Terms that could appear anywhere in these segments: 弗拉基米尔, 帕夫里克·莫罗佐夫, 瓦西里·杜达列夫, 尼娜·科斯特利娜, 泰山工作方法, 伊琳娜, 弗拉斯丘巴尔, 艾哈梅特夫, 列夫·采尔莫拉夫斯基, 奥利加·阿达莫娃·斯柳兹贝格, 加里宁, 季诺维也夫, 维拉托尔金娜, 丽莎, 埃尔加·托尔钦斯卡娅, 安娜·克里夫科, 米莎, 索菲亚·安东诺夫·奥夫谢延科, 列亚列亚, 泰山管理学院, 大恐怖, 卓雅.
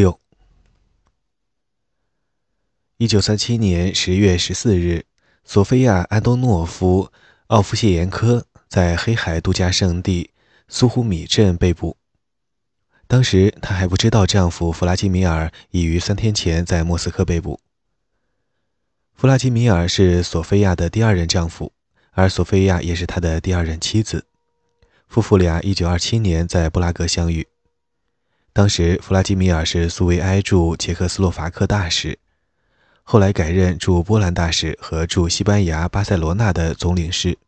6 1937年10月14日，索菲亚·安东诺夫·奥夫谢延科在黑海度假胜地苏胡米镇被捕。当时她还不知道丈夫弗拉基米尔已于3天前在莫斯科被捕。弗拉基米尔是索菲亚的第2任丈夫，而索菲亚也是他的第2任妻子。夫妇俩1927年在布拉格相遇。当时弗拉基米尔是苏维埃驻捷克斯洛伐克大使，后来改任驻波兰大使和驻西班牙巴塞罗那的总领事。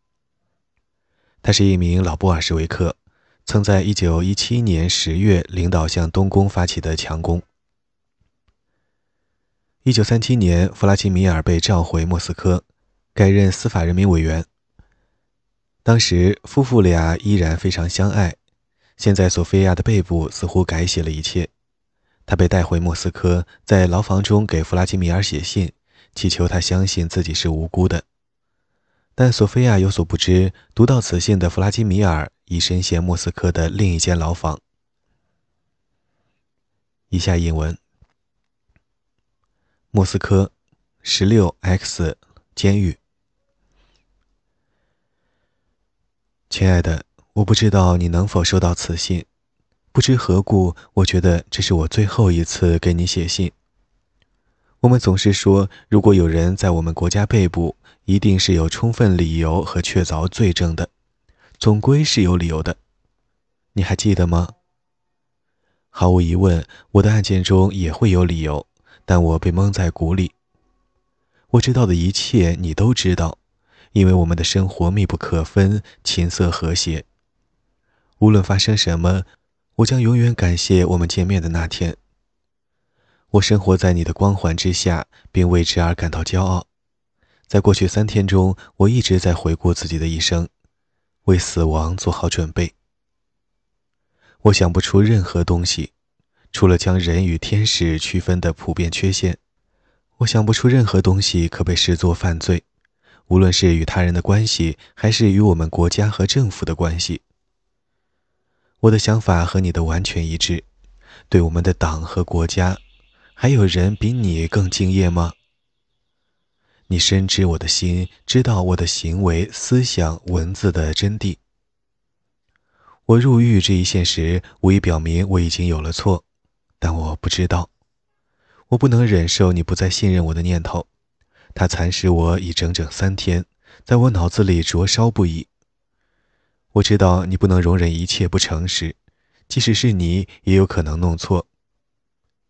他是一名老布尔什维克，曾在1917年10月领导向东宫发起的强攻。1937年，弗拉基米尔被召回莫斯科，改任司法人民委员。当时夫妇俩依然非常相爱，现在索菲亚的被捕似乎改写了一切。她被带回莫斯科，在牢房中给弗拉基米尔写信，祈求他相信自己是无辜的。但索菲亚有所不知，读到此信的弗拉基米尔已深陷莫斯科的另一间牢房。以下引文：莫斯科 16X 监狱。亲爱的，我不知道你能否收到此信。不知何故，我觉得这是我最后一次给你写信。我们总是说，如果有人在我们国家被捕，一定是有充分理由和确凿罪证的，总归是有理由的。你还记得吗？毫无疑问，我的案件中也会有理由，但我被蒙在鼓里。我知道的一切你都知道。因为我们的生活密不可分，琴瑟和谐。无论发生什么，我将永远感谢我们见面的那天。我生活在你的光环之下，并为之而感到骄傲。在过去3天中，我一直在回顾自己的一生，为死亡做好准备。我想不出任何东西，除了将人与天使区分的普遍缺陷。我想不出任何东西可被视作犯罪。无论是与他人的关系，还是与我们国家和政府的关系，我的想法和你的完全一致。对我们的党和国家，还有人比你更敬业吗？你深知我的心，知道我的行为、思想、文字的真谛。我入狱这一现实，无疑表明我已经有了错，但我不知道。我不能忍受你不再信任我的念头。它蚕食我已整整3天，在我脑子里灼烧不已。我知道你不能容忍一切不诚实，即使是你也有可能弄错，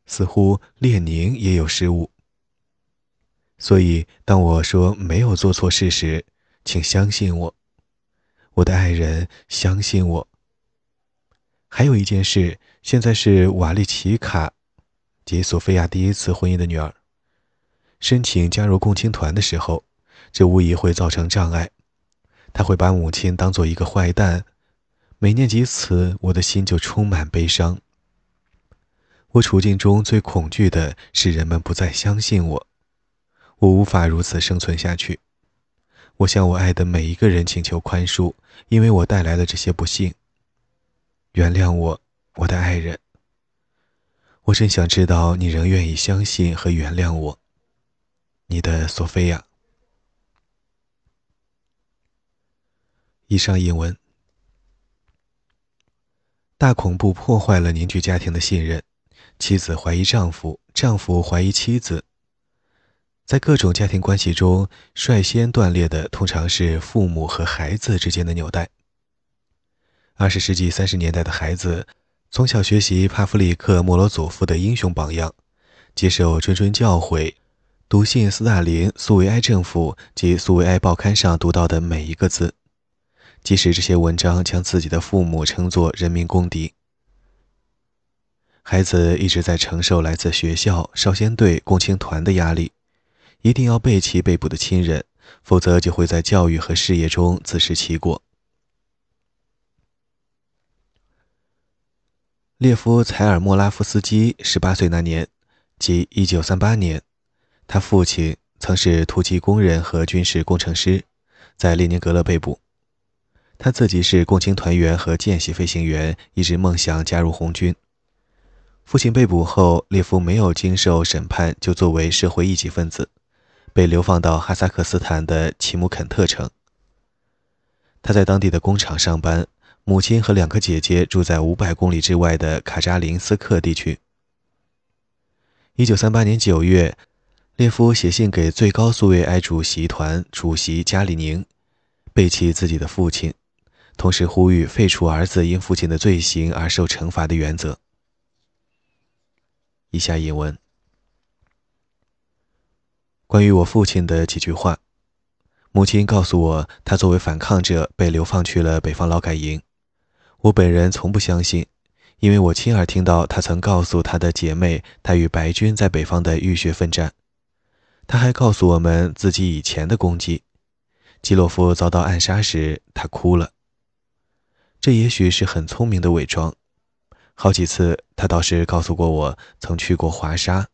似乎列宁也有失误。所以当我说没有做错事时，请相信我，我的爱人，相信我。还有一件事，现在是瓦利奇卡及索菲亚第一次婚姻的女儿申请加入共青团的时候，这无疑会造成障碍。他会把母亲当作一个坏蛋。每念及此，我的心就充满悲伤。我处境中最恐惧的是人们不再相信我，我无法如此生存下去。我向我爱的每一个人请求宽恕，因为我带来了这些不幸。原谅我，我的爱人。我真想知道你仍愿意相信和原谅我。你的索菲亚。以上引文。大恐怖破坏了凝聚家庭的信任，妻子怀疑丈夫，丈夫怀疑妻子。在各种家庭关系中，率先断裂的通常是父母和孩子之间的纽带。20世纪30年代的孩子，从小学习帕夫里克·莫罗佐夫的英雄榜样，接受谆谆教诲，读信斯大林、苏维埃政府及苏维埃报刊上读到的每一个字，即使这些文章将自己的父母称作人民公敌。孩子一直在承受来自学校、少先队、共青团的压力，一定要背弃被捕的亲人，否则就会在教育和事业中自食其果。列夫·采尔莫拉夫斯基18岁那年，即1938年，他父亲曾是突击工人和军事工程师，在列宁格勒被捕。他自己是共青团员和见习飞行员，一直梦想加入红军。父亲被捕后，列夫没有经受审判就作为社会异己分子，被流放到哈萨克斯坦的齐姆肯特城。他在当地的工厂上班，母亲和2个姐姐住在500公里之外的卡扎林斯克地区。1938年9月，列夫写信给最高苏维埃主席团主席加里宁，背弃自己的父亲，同时呼吁废除儿子因父亲的罪行而受惩罚的原则。以下引文：关于我父亲的几句话。母亲告诉我，他作为反抗者被流放去了北方劳改营。我本人从不相信，因为我亲耳听到他曾告诉他的姐妹，他与白军在北方的浴血奋战。他还告诉我们自己以前的攻击。基洛夫遭到暗杀时，他哭了。这也许是很聪明的伪装。好几次，他倒是告诉过我曾去过华沙。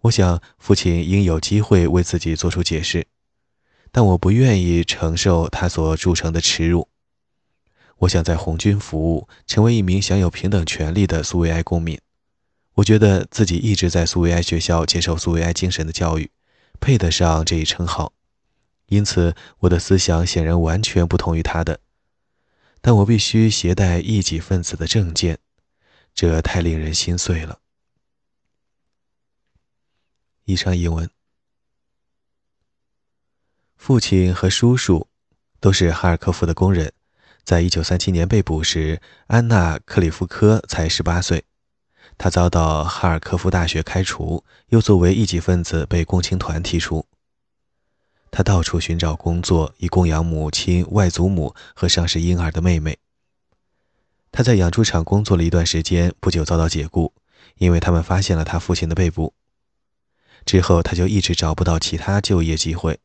我想，父亲应有机会为自己做出解释，但我不愿意承受他所铸成的耻辱。我想在红军服务，成为一名享有平等权利的苏维埃公民。我觉得自己一直在苏维埃学校接受苏维埃精神的教育，配得上这一称号。因此，我的思想显然完全不同于他的。但我必须携带异己分子的证件，这太令人心碎了。以上译文。父亲和叔叔都是哈尔科夫的工人，在1937年被捕时，安娜·克里夫科才18岁。她遭到哈尔科夫大学开除，又作为异己分子被共青团剔除。他到处寻找工作，以供养母亲、外祖母和上世婴儿的妹妹。他在养猪场工作了一段时间，不久遭到解雇，因为他们发现了他父亲的被捕。之后他就一直找不到其他就业机会。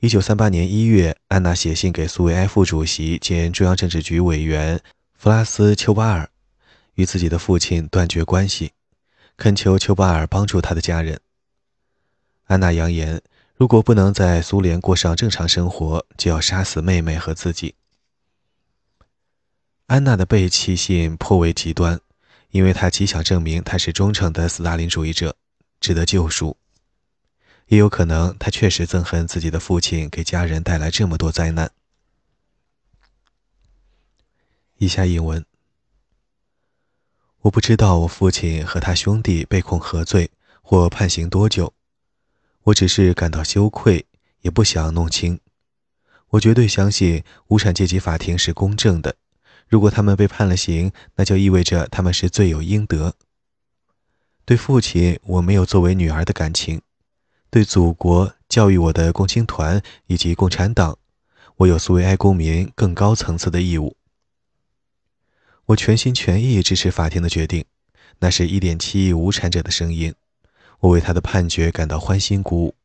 1938年1月，安娜写信给苏维埃副主席兼中央政治局委员弗拉斯丘巴尔，与自己的父亲断绝关系，恳求丘巴尔帮助他的家人。安娜扬言，如果不能在苏联过上正常生活，就要杀死妹妹和自己。安娜的背弃信颇为极端，因为她极想证明她是忠诚的斯大林主义者，值得救赎。也有可能她确实憎恨自己的父亲给家人带来这么多灾难。以下引文：我不知道我父亲和他兄弟被控何罪或判刑多久，我只是感到羞愧，也不想弄清。我绝对相信无产阶级法庭是公正的，如果他们被判了刑，那就意味着他们是罪有应得。对父亲，我没有作为女儿的感情；对祖国、教育我的共青团以及共产党，我有苏维埃公民更高层次的义务。我全心全意支持法庭的决定，那是1.7亿无产者的声音。我为他的判决感到欢欣鼓舞。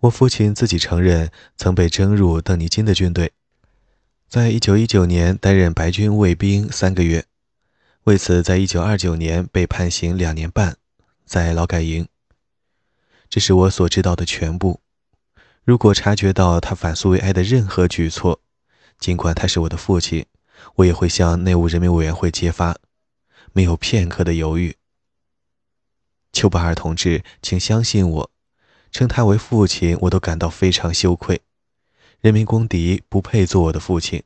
我父亲自己承认曾被征入邓尼金的军队，在1919年担任白军卫兵3个月，为此在1929年被判刑2年半，在劳改营。这是我所知道的全部。如果察觉到他反苏维埃的任何举措，尽管他是我的父亲，我也会向内务人民委员会揭发，没有片刻的犹豫。丘巴尔同志，请相信我，称他为父亲，我都感到非常羞愧。人民公敌不配做我的父亲，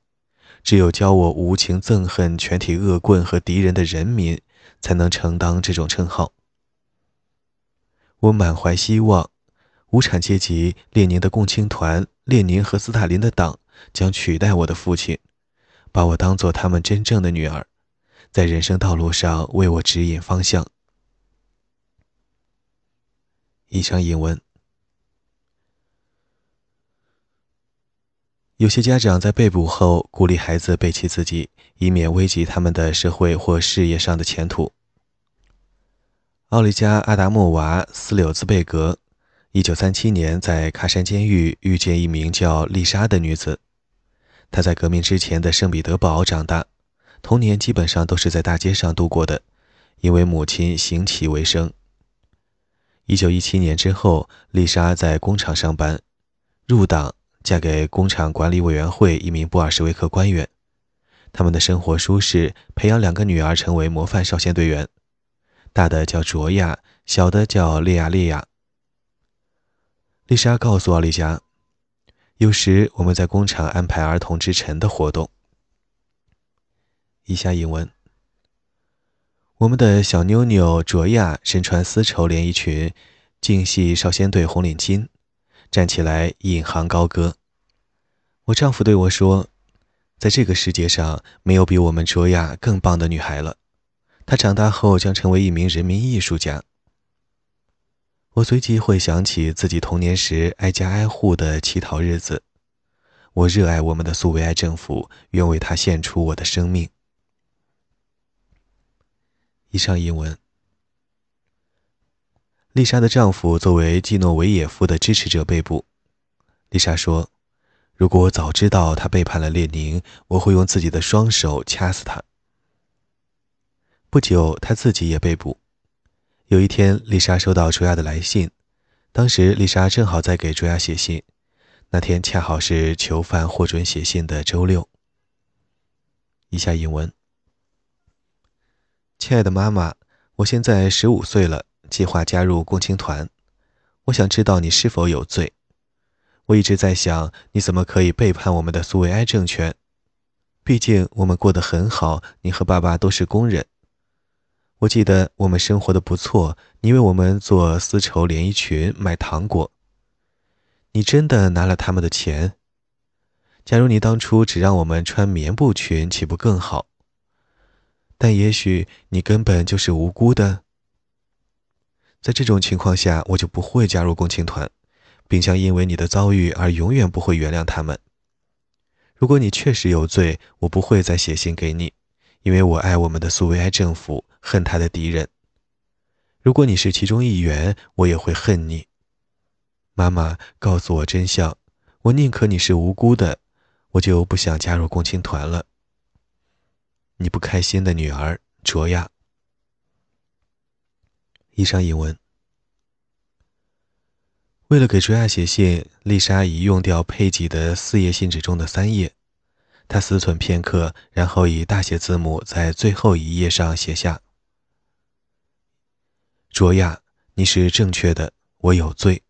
只有教我无情憎恨全体恶棍和敌人的人民，才能承当这种称号。我满怀希望，无产阶级、列宁的共青团、列宁和斯大林的党将取代我的父亲，把我当作他们真正的女儿，在人生道路上为我指引方向。以上引文。有些家长在被捕后鼓励孩子背弃自己，以免危及他们的社会或事业上的前途。奥利加·阿达莫娃·斯柳兹贝格1937年在喀山监狱遇见一名叫丽莎的女子。她在革命之前的圣彼得堡长大，童年基本上都是在大街上度过的，因为母亲行乞为生。1917年之后，丽莎在工厂上班，入党，嫁给工厂管理委员会一名布尔什维克官员。他们的生活舒适，培养2个女儿成为模范少先队员。大的叫卓雅，小的叫列亚列亚。丽莎告诉奥利加，有时我们在工厂安排儿童之晨的活动。以下引文：我们的小妞妞卓雅身穿丝绸连衣裙，净系少先队红领巾，站起来引吭高歌。我丈夫对我说，在这个世界上没有比我们卓雅更棒的女孩了，她长大后将成为一名人民艺术家。我随即会想起自己童年时挨家挨户的乞讨日子。我热爱我们的苏维埃政府，愿为它献出我的生命。以上引文。丽莎的丈夫作为季诺维也夫的支持者被捕。丽莎说，如果我早知道他背叛了列宁，我会用自己的双手掐死他。不久，他自己也被捕。有一天，丽莎收到卓雅的来信，当时丽莎正好在给卓雅写信，那天恰好是囚犯获准写信的周六。以下引文：亲爱的妈妈，我现在15岁了，计划加入共青团。我想知道你是否有罪。我一直在想，你怎么可以背叛我们的苏维埃政权？毕竟我们过得很好，你和爸爸都是工人。我记得我们生活的不错，你为我们做丝绸连衣裙，卖糖果。你真的拿了他们的钱？假如你当初只让我们穿棉布裙，岂不更好？但也许你根本就是无辜的。在这种情况下，我就不会加入共青团，并将因为你的遭遇而永远不会原谅他们。如果你确实有罪，我不会再写信给你，因为我爱我们的苏维埃政府，恨他的敌人。如果你是其中一员，我也会恨你。妈妈，告诉我真相，我宁可你是无辜的，我就不想加入共青团了。你不开心的女儿，卓雅。以上引文。为了给卓雅写信，丽莎已用掉佩吉的4页信纸中的3页。他思忖片刻，然后以大写字母在最后一页上写下：卓雅，你是正确的，我有罪。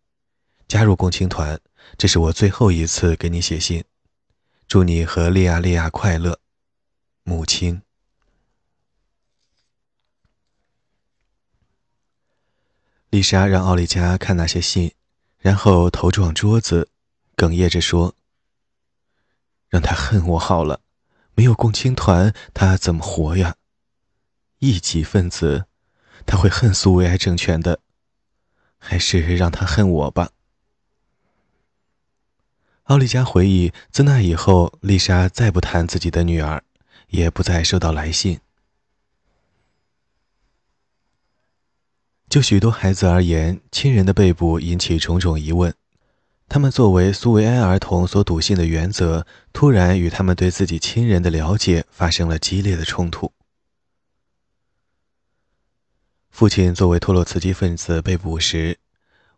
加入共青团，这是我最后一次给你写信。祝你和列亚列亚快乐，母亲。丽莎让奥利加看那些信，然后头撞桌子，哽咽着说，让他恨我好了，没有共青团他怎么活呀？异己分子，他会恨苏维埃政权的，还是让他恨我吧。奥利加回忆，自那以后，丽莎再不谈自己的女儿，也不再收到来信。就许多孩子而言，亲人的被捕引起种种疑问。他们作为苏维埃儿童所笃信的原则，突然与他们对自己亲人的了解发生了激烈的冲突。父亲作为托洛茨基分子被捕时，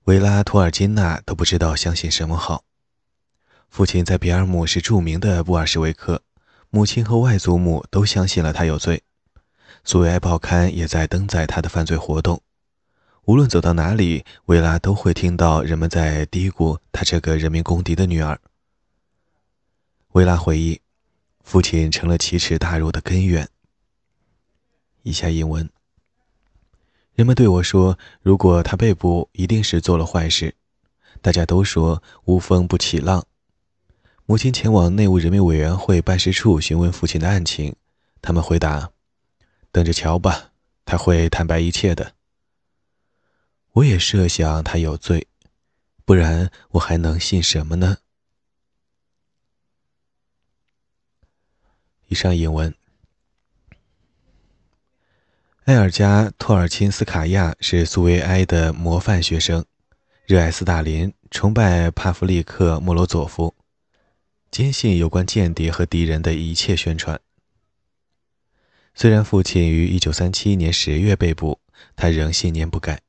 维拉托尔金娜都不知道相信什么好。父亲在比尔姆是著名的布尔什维克，母亲和外祖母都相信了他有罪。苏维埃报刊也在登载他的犯罪活动。无论走到哪里，维拉都会听到人们在嘀咕她这个人民公敌的女儿。维拉回忆，父亲成了奇耻大辱的根源。以下引文：人们对我说，如果他被捕，一定是做了坏事。大家都说无风不起浪。母亲前往内务人民委员会办事处询问父亲的案情，他们回答：等着瞧吧，他会坦白一切的。我也设想他有罪，不然我还能信什么呢？以上引文。埃尔加·托尔钦斯卡娅是苏维埃的模范学生，热爱斯大林，崇拜帕夫利克·莫罗佐夫，坚信有关间谍和敌人的一切宣传。虽然父亲于1937年10月被捕，他仍信念不改。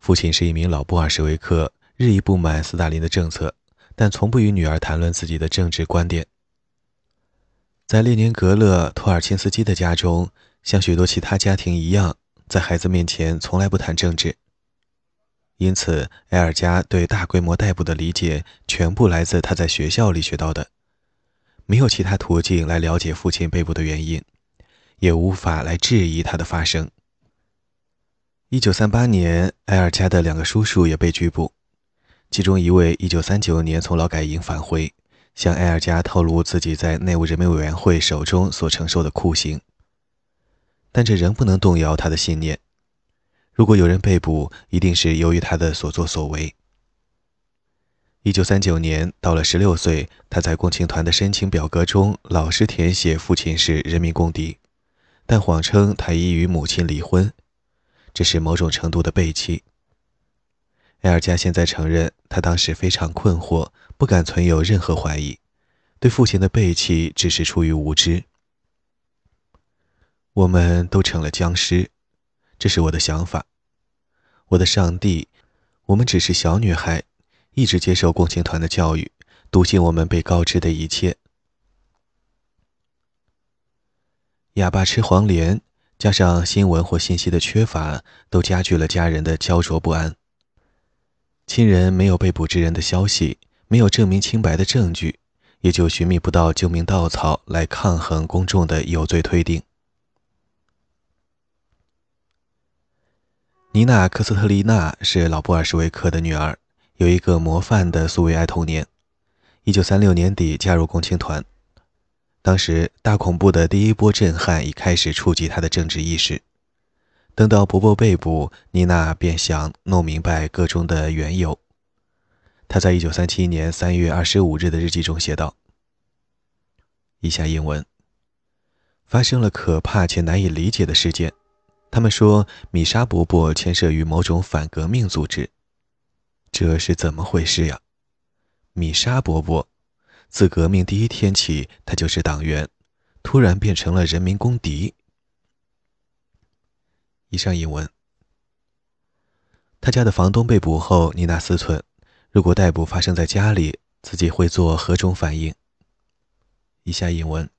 父亲是一名老布尔什维克，日益不满斯大林的政策，但从不与女儿谈论自己的政治观点。在列宁格勒托尔钦斯基的家中，像许多其他家庭一样，在孩子面前从来不谈政治。因此，埃尔加对大规模逮捕的理解全部来自他在学校里学到的，没有其他途径来了解父亲被捕的原因，也无法来质疑它的发生。1938年，埃尔加的两个叔叔也被拘捕，其中一位1939年从劳改营返回，向埃尔加透露自己在内务人民委员会手中所承受的酷刑。但这仍不能动摇他的信念，如果有人被捕，一定是由于他的所作所为。1939年，到了16岁，他在共青团的申请表格中老是填写父亲是人民公敌，但谎称他已与母亲离婚。这是某种程度的背弃。埃尔加现在承认，他当时非常困惑，不敢存有任何怀疑，对父亲的背弃只是出于无知。我们都成了僵尸，这是我的想法。我的上帝，我们只是小女孩，一直接受共青团的教育，笃信我们被告知的一切。哑巴吃黄连，加上新闻或信息的缺乏，都加剧了家人的焦灼不安。亲人没有被捕之人的消息，没有证明清白的证据，也就寻觅不到救命稻草来抗衡公众的有罪推定。尼娜·科斯特利娜是老布尔什维克的女儿，有一个模范的苏维埃童年。1936年底加入共青团。当时大恐怖的第一波震撼已开始触及他的政治意识。等到伯伯被捕，妮娜便想弄明白个中的缘由。她在1937年3月25日的日记中写道，以下英文：发生了可怕且难以理解的事件，他们说米莎伯伯牵涉于某种反革命组织。这是怎么回事呀？米莎伯伯自革命第一天起，他就是党员，突然变成了人民公敌。以上引文。他家的房东被捕后，妮娜思忖，如果逮捕发生在家里，自己会做何种反应？以下引文。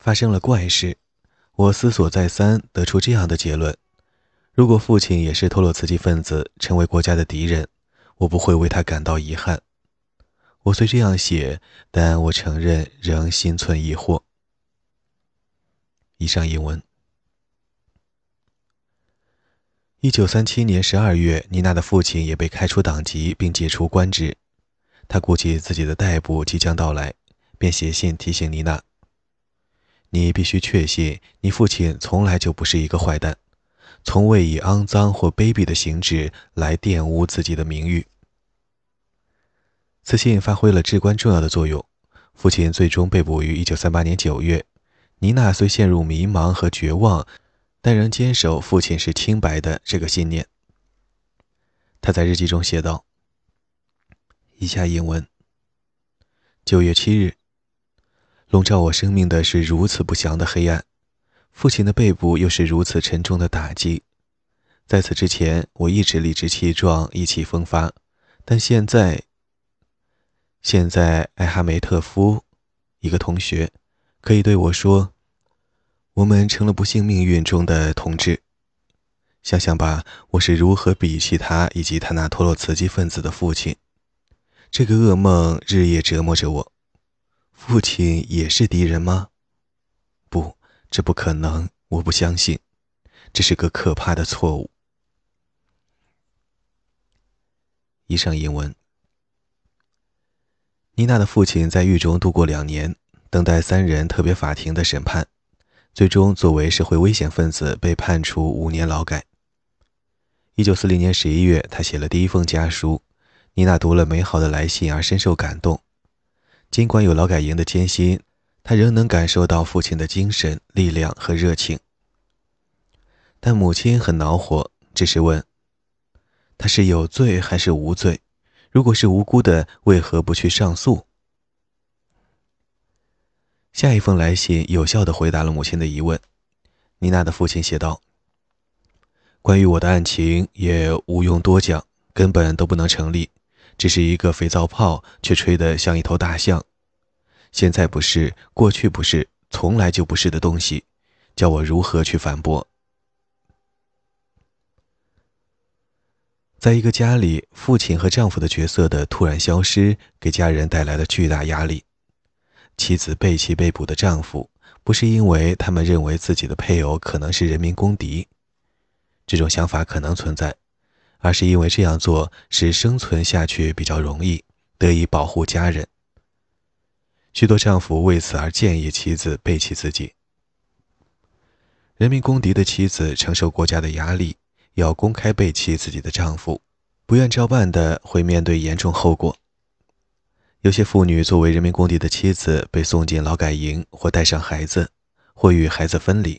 发生了怪事，我思索再三，得出这样的结论：如果父亲也是托洛茨基分子，成为国家的敌人，我不会为他感到遗憾。我虽这样写，但我承认仍心存疑惑。以上引文。1937年12月，妮娜的父亲也被开除党籍并解除官职。他估计自己的逮捕即将到来，便写信提醒妮娜：你必须确信，你父亲从来就不是一个坏蛋，从未以肮脏或卑鄙的行止来玷污自己的名誉。此信发挥了至关重要的作用，父亲最终被捕于1938年9月。妮娜虽陷入迷茫和绝望，但仍坚守父亲是清白的这个信念。她在日记中写道，以下引文。9月7日，笼罩我生命的是如此不祥的黑暗，父亲的被捕又是如此沉重的打击。在此之前，我一直理直气壮，意气风发，但现在艾哈梅特夫，一个同学，可以对我说，我们成了不幸命运中的同志。想想吧，我是如何鄙弃他以及他那托洛茨基分子的父亲。这个噩梦日夜折磨着我。父亲也是敌人吗？不，这不可能，我不相信，这是个可怕的错误。以上引文。妮娜的父亲在狱中度过2年，等待3人特别法庭的审判，最终作为社会危险分子被判处5年劳改。1940年11月，他写了第一封家书，妮娜读了美好的来信而深受感动。尽管有劳改营的艰辛，他仍能感受到父亲的精神、力量和热情。但母亲很恼火，只是问，他是有罪还是无罪？如果是无辜的，为何不去上诉？下一封来信有效地回答了母亲的疑问。妮娜的父亲写道：关于我的案情也无用多讲，根本都不能成立，只是一个肥皂泡，却吹得像一头大象。现在不是，过去不是，从来就不是的东西，叫我如何去反驳？在一个家里，父亲和丈夫的角色的突然消失，给家人带来了巨大压力。妻子背弃被捕的丈夫，不是因为他们认为自己的配偶可能是人民公敌，这种想法可能存在，而是因为这样做使生存下去比较容易，得以保护家人。许多丈夫为此而建议妻子背弃自己。人民公敌的妻子承受国家的压力，要公开背弃自己的丈夫，不愿照办的会面对严重后果。有些妇女作为人民公敌的妻子被送进劳改营，或带上孩子，或与孩子分离，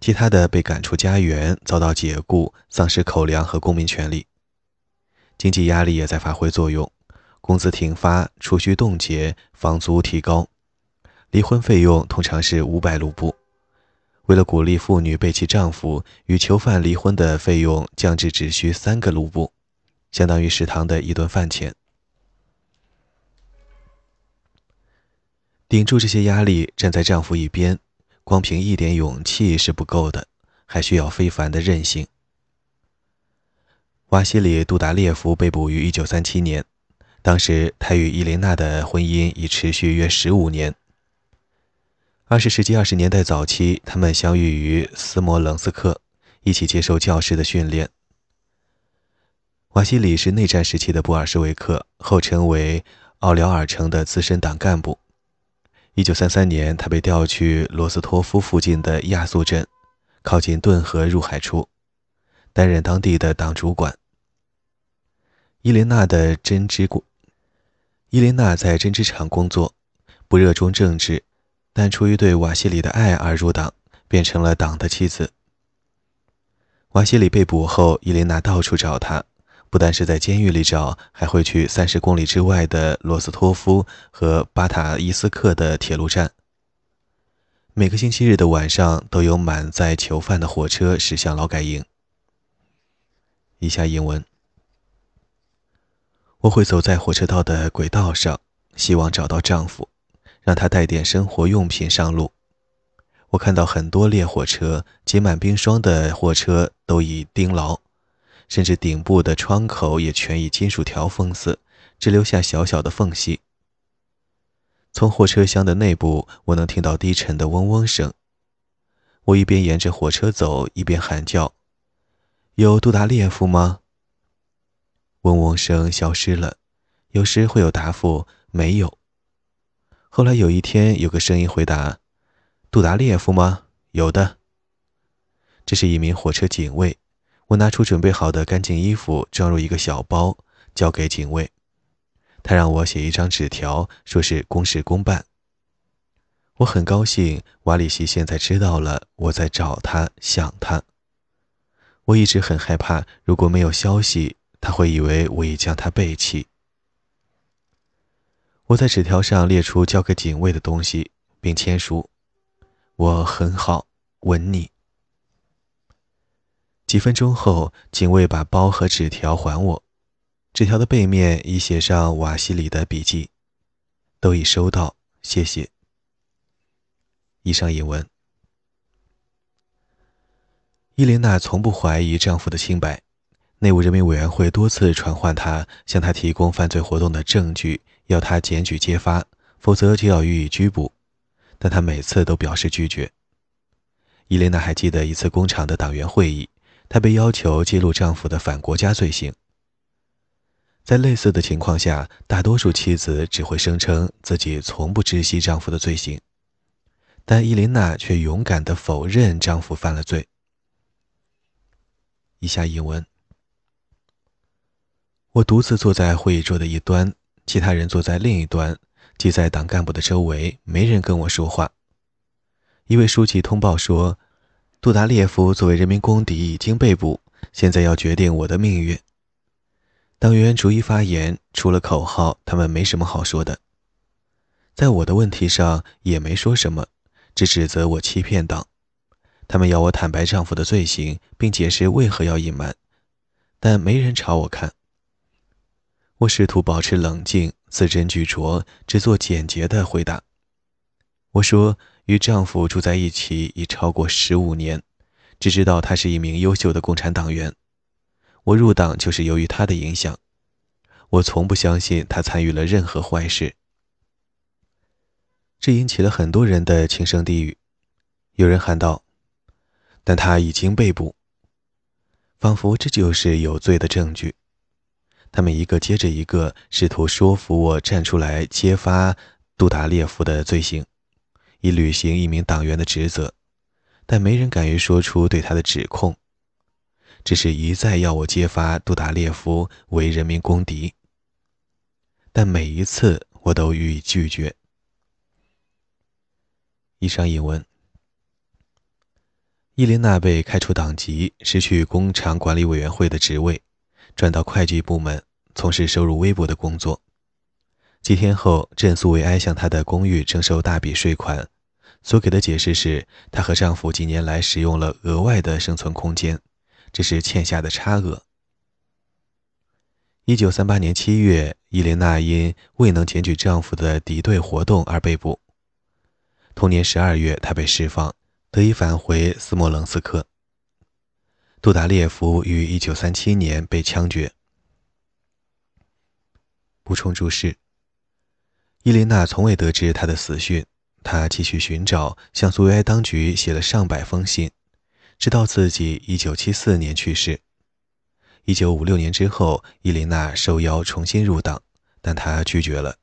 其他的被赶出家园，遭到解雇，丧失口粮和公民权利。经济压力也在发挥作用，工资停发，储蓄冻结，房租提高，离婚费用通常是500卢布。为了鼓励妇女背弃丈夫，与囚犯离婚的费用降至只需3个卢布，相当于食堂的1顿饭钱。顶住这些压力，站在丈夫一边，光凭一点勇气是不够的，还需要非凡的韧性。瓦西里·杜达列夫被捕于1937年，当时他与伊琳娜的婚姻已持续约15年。20世纪20年代早期，他们相遇于斯摩棱斯克，一起接受教师的训练。瓦西里是内战时期的布尔什维克，后成为奥廖尔城的资深党干部。1933年，他被调去罗斯托夫附近的亚速镇，靠近顿河入海处，担任当地的党主管。伊琳娜在针织厂工作，不热衷政治，但出于对瓦西里的爱而入党，变成了党的妻子。瓦西里被捕后，伊琳娜到处找他，不但是在监狱里找，还会去30公里之外的罗斯托夫和巴塔伊斯克的铁路站。每个星期日的晚上都有满载囚犯的火车驶向劳改营。以下英文。我会走在火车道的轨道上，希望找到丈夫，让他带点生活用品上路。我看到很多列火车，结满冰霜的货车都已钉牢，甚至顶部的窗口也全以金属条封死，只留下小小的缝隙。从货车厢的内部，我能听到低沉的嗡嗡声。我一边沿着火车走，一边喊叫：“有杜达列夫吗？”嗡嗡声消失了，有时会有答复：“没有。”后来有一天，有个声音回答：“杜达列夫吗？”“有的。”这是一名火车警卫。我拿出准备好的干净衣服，装入一个小包，交给警卫。他让我写一张纸条，说是公事公办。我很高兴，瓦里西现在知道了我在找他，想他。我一直很害怕，如果没有消息，他会以为我已将他背弃。我在纸条上列出交给警卫的东西，并签署：“我很好，吻你。”几分钟后，警卫把包和纸条还我，纸条的背面已写上瓦西里的笔记：“都已收到，谢谢。”以上引文。伊琳娜从不怀疑丈夫的清白，内务人民委员会多次传唤她，向她提供犯罪活动的证据，要她检举揭发，否则就要予以拘捕，但她每次都表示拒绝。伊琳娜还记得一次工厂的党员会议，她被要求揭露丈夫的反国家罪行。在类似的情况下，大多数妻子只会声称自己从不知悉丈夫的罪行，但伊琳娜却勇敢地否认丈夫犯了罪。以下引文。我独自坐在会议桌的一端，其他人坐在另一端，即在党干部的周围，没人跟我说话。一位书记通报说，杜达列夫作为人民公敌已经被捕，现在要决定我的命运。党员逐一发言，除了口号，他们没什么好说的。在我的问题上也没说什么，只指责我欺骗党。他们要我坦白丈夫的罪行，并解释为何要隐瞒，但没人朝我看。我试图保持冷静，字斟句酌，只做简洁的回答。我说，与丈夫住在一起已超过15年，只知道他是一名优秀的共产党员。我入党就是由于他的影响，我从不相信他参与了任何坏事。这引起了很多人的轻声低语。有人喊道：“但他已经被捕。”仿佛这就是有罪的证据。他们一个接着一个试图说服我站出来揭发杜达列夫的罪行，以履行一名党员的职责，但没人敢于说出对他的指控，只是一再要我揭发杜达列夫为人民公敌，但每一次我都予以拒绝。以上引文。伊琳娜被开除党籍，失去工厂管理委员会的职位，转到会计部门，从事收入微薄的工作。几天后，镇苏维埃向她的公寓征收大笔税款，所给的解释是，她和丈夫几年来使用了额外的生存空间，这是欠下的差额。1938年7月，伊琳娜因未能检举丈夫的敌对活动而被捕。同年12月，她被释放，得以返回斯莫棱斯克。杜达列夫于1937年被枪决。补充注释：伊琳娜从未得知她的死讯，她继续寻找，向苏维埃当局写了上百封信，直到自己1974年去世。1956年之后，伊琳娜受邀重新入党，但她拒绝了。